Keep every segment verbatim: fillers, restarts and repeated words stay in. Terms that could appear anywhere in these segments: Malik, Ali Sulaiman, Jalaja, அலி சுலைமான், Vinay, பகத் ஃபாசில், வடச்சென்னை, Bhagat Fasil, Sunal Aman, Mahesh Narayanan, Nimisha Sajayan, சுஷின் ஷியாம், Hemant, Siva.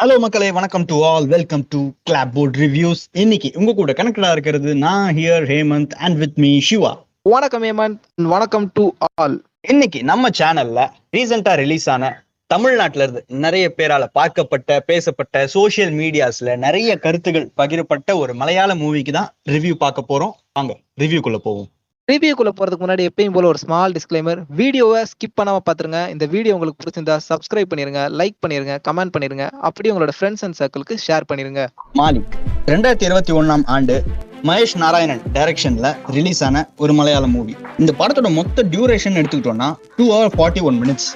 Hello மக்களே, வணக்கம் to all. Welcome to clapboard reviews. இன்னைக்கு உங்க கூட கனெக்டடா இருக்கிறது நான், here Hemanth, and with me Siva. வணக்கம் ஹேமந்த், வணக்கம் டு ஆல். இன்னைக்கு நம்ம சேனல்ல ரீசெண்டா ரிலீஸ் ஆன, தமிழ்நாட்டில இருந்து நிறைய பேரால பார்க்கப்பட்ட, பேசப்பட்ட, சோசியல் மீடியாஸ்ல நிறைய கருத்துகள் பகிரப்பட்ட ஒரு மலையாள மூவிக்கு தான் ரிவ்யூ பார்க்க போறோம். வாங்க ரிவ்யூக்குள்ள போவோம். ரிவ்யூக்குள்ளே போகிறதுக்கு முன்னாடி எப்பயும் போல் ஒரு ஸ்மால் டிஸ்க்ளைமர். வீடியோவை ஸ்கிப் பண்ணாமல் பார்த்துருங்க. இந்த வீடியோ உங்களுக்கு பிடிச்சிருந்தா சப்ஸ்கிரைப் பண்ணிடுங்க, லைக் பண்ணிடுங்க, கமெண்ட் பண்ணிடுங்க. அப்படியே உங்களோட ஃப்ரெண்ட்ஸ் அண்ட் சர்க்கிளுக்கு ஷேர் பண்ணிடுங்க. மாலிக் ரெண்டாயிரத்தி இருபத்தி ஒன்றாம் ஆண்டு மகேஷ் நாராயணன் டைரக்ஷனில் ரிலீஸ் ஆன ஒரு மலையாள மூவி. இந்த படத்தோட மொத்த டியூரேஷன் எடுத்துக்கிட்டோம்னா two hour forty one minutes.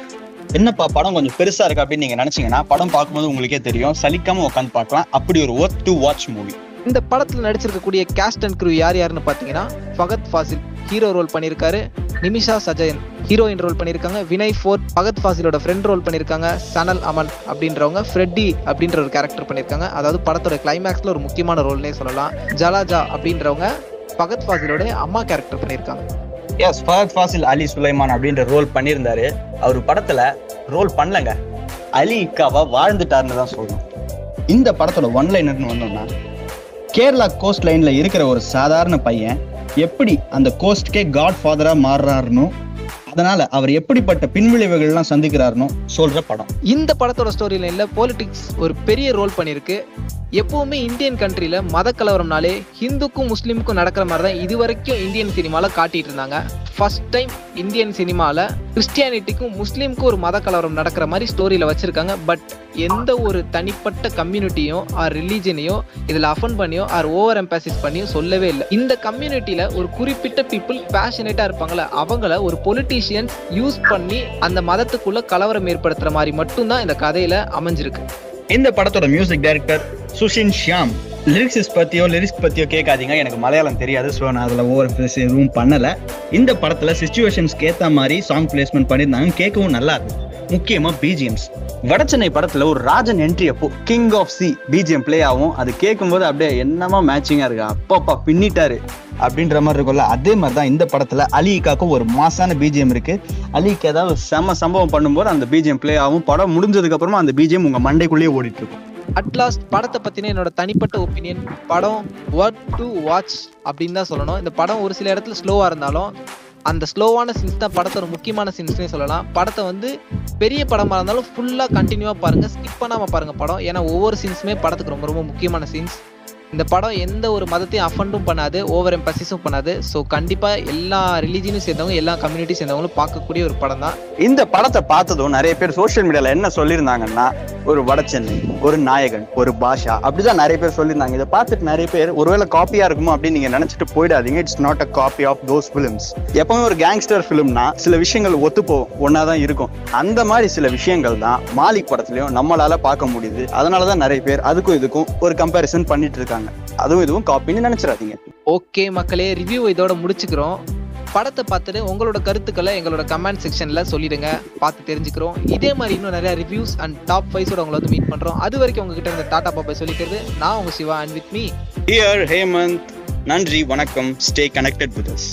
என்னப்பா படம் கொஞ்சம் பெருசாக இருக்குது அப்படின்னு நீங்கள் நினச்சிங்கன்னா படம் பார்க்கும்போது உங்களுக்கே தெரியும், சலிக்காமல் உட்காந்து பார்க்கலாம். அப்படி ஒரு ஒர்த் டு வாட்ச் மூவி. இந்த படத்தில் நடிச்சிருக்கக்கூடிய கேஸ்ட் அண்ட் க்ரூ யார் யாருன்னு பார்த்தீங்கன்னா, பகத் ஃபாசில் ஹீரோ ரோல் பண்ணியிருக்காரு, நிமிஷா சஜயன் ஹீரோயின் ரோல் பண்ணியிருக்காங்க, வினய் ஃபோர்ட் பகத் ஃபாசிலோட ஃப்ரெண்ட் ரோல் பண்ணியிருக்காங்க, சனல் அமன் அப்படின்றவங்க ஃப்ரெட்டி அப்படின்ற ஒரு கேரக்டர் பண்ணியிருக்காங்க. அதாவது படத்தோட கிளைமேக்ஸில் ஒரு முக்கியமான ரோல்னே சொல்லலாம். ஜலாஜா அப்படின்றவங்க பகத் ஃபாசிலோட அம்மா கேரக்டர் பண்ணியிருக்காங்க. எஸ், பகத் ஃபாசில் அலி சுலைமான் அப்படின்ற ரோல் பண்ணியிருந்தாரு. அவர் படத்தில் ரோல் பண்ணலங்க, அலி இக்காவா வாழ்ந்துட்டாருன்னு தான் சொல்லணும். இந்த படத்தோட ஒன் லைனர்னு வந்தோம்னா, கேரளா கோஸ்ட் லைனில் இருக்கிற ஒரு சாதாரண பையன் எப்படி அந்த கோஸ்ட்கே காட் ஃபாதராக மாறுறாருன்னு, அதனால் அவர் எப்படிப்பட்ட பின்விளைவுகள்லாம் சந்திக்கிறாருன்னு சொல்கிற படம். இந்த படத்தோட ஸ்டோரி லைனில் பாலிடிக்ஸ் ஒரு பெரிய ரோல் பண்ணியிருக்கு. எப்போவுமே இந்தியன் கண்ட்ரியில் மத கலவரம்னாலே ஹிந்துக்கும் முஸ்லீமுக்கும் நடக்கிற மாதிரி தான் இது வரைக்கும் இந்தியன் சினிமாவில் காட்டிகிட்டு இருந்தாங்க. ஃபர்ஸ்ட் டைம் இந்தியன் சினிமாவில் கிறிஸ்டியானிட்டிக்கும் முஸ்லீமுக்கும் ஒரு மத கலவரம் நடக்கிற மாதிரி ஸ்டோரியில் வச்சுருக்காங்க. பட் எந்த ஒரு தனிப்பட்ட கம்யூனிட்டியும் ஆர் ரிலீஜனையோ இதில் அஃபண்ட் பண்ணியோ ஆர் ஓவர் எம்பசிஸ் பண்ணியோ சொல்லவே இல்லை. இந்த கம்யூனிட்டியில் ஒரு குறிப்பிட்ட பீப்புள் பேஷனேட்டாக இருப்பாங்களே, அவங்கள ஒரு பொலிட்டீஷியன்ஸ் யூஸ் பண்ணி அந்த மதத்துக்குள்ள கலவரம் ஏற்படுத்துகிற மாதிரி மட்டும்தான் இந்த கதையில் அமைஞ்சிருக்கு. இந்த படத்தோட music director சுஷின் ஷியாம். Lyrics பற்றியோ லிரிக்ஸ் பற்றியோ கேட்காதீங்க, எனக்கு மலையாளம் தெரியாது. ஸோ நான் அதில் ஓவர் எதுவும் பண்ணலை. இந்த படத்தில் சிச்சுவேஷன்ஸ்க்கு ஏற்ற மாதிரி சாங் பிளேஸ்மெண்ட் பண்ணியிருந்தாங்க, கேட்கவும் நல்லா இருக்கு. முக்கியமாக பிஜிஎம்ஸ். வடச்சென்னை படத்தில் ஒரு ராஜன் என்ட்ரி அப்போ king of sea BGM play ஆகும். அது கேட்கும்போது அப்படியே என்னமா மேட்சிங்காக இருக்கு, அப்பாப்பா பின்னிட்டாரு அப்படின்ற மாதிரி இருக்கும்ல. அதே மாதிரி தான் இந்த படத்தில் அலிகாக்கும் ஒரு மாசான பிஜிஎம் இருக்குது. அலிக்கு ஏதாவது செம சம்பவம் பண்ணும்போது அந்த பிஜிஎம் பிளே ஆகும். படம் முடிஞ்சதுக்கப்புறமா அந்த பிஜிஎம் உங்கள் மண்டைக்குள்ளேயே ஓடிட்டு இருக்கும். அட்லாஸ்ட் படத்தை பற்றின என்னோட தனிப்பட்ட ஒப்பீனியன், படம் ஒர்த் டு வாட்ச் அப்படின்னு தான் சொல்லணும். இந்த படம் ஒரு சில இடத்துல ஸ்லோவாக இருந்தாலும் அந்த ஸ்லோவான சீன்ஸ் தான் படத்தோட முக்கியமான சீன்ஸ்னே சொல்லலாம். படத்தை வந்து பெரிய படமாக இருந்தாலும் ஃபுல்லாக கண்டினியூவாக பாருங்கள், ஸ்கிப் பண்ணாமல் பாருங்கள் படம். ஏன்னா ஒவ்வொரு சீன்ஸுமே படத்துக்கு ரொம்ப ரொம்ப முக்கியமான சீன்ஸ். இந்த படம் எந்த ஒரு மதத்தையும் அஃபண்டும் பண்ணாது, ஓவர் எம்பசிஸும் பண்ணாது. ஸோ கண்டிப்பாக எல்லா ரிலீஜியனும் சேர்ந்தவங்க, எல்லா கம்யூனிட்டி சேர்ந்தவங்களும் பார்க்கக்கூடிய ஒரு படம் தான். இந்த படத்தை பார்த்ததும் நிறைய பேர் சோஷியல் மீடியாவில் என்ன சொல்லியிருந்தாங்கன்னா, ஒரு வடச்சென்னை, ஒரு நாயகன், ஒரு பாஷா அப்படிதான் நிறைய பேர் சொல்லியிருந்தாங்க. இதை பார்த்துட்டு நிறைய பேர் ஒருவேளை காப்பியாக இருக்குமோ அப்படின்னு நீங்கள் நினச்சிட்டு போயிடாதீங்க. It's not a copy of those films. எப்பவுமே ஒரு கேங்ஸ்டர் ஃபிலிம்னா சில விஷயங்கள் ஒத்துப்போம், ஒன்றா தான் இருக்கும். அந்த மாதிரி சில விஷயங்கள் தான் மாலிக் படத்துலையும் நம்மளால் பார்க்க முடியுது. அதனால தான் நிறைய பேர் அதுக்கும் இதுக்கும் ஒரு கம்பேரிசன் பண்ணிட்டு இருக்காங்க. அதுவும் இதுவும் காப்பின்னு நினைச்சிடாதீங்க. ஓகே மக்களே, ரிவ்யூ இதோட முடிச்சுக்கிறோம். படத்தை பார்த்துட்டு உங்களோட கருத்துக்களை எங்களோட கமெண்ட் செக்ஷன்ல சொல்லிடுங்க, பார்த்து தெரிஞ்சுக்கிறோம். இதே மாதிரி இன்னும் நிறைய ரிவ்யூஸ் அண்ட் டாப் ஃபைவ்ஸோட உங்களை வந்து மீட் பண்றோம். அது வரைக்கும் உங்ககிட்ட இருந்த டாடா பாப்பா சொல்லிக்கிறது நான், உங்க Siva, and with me here Hemanth. நன்றி, வணக்கம். Stay connected with us.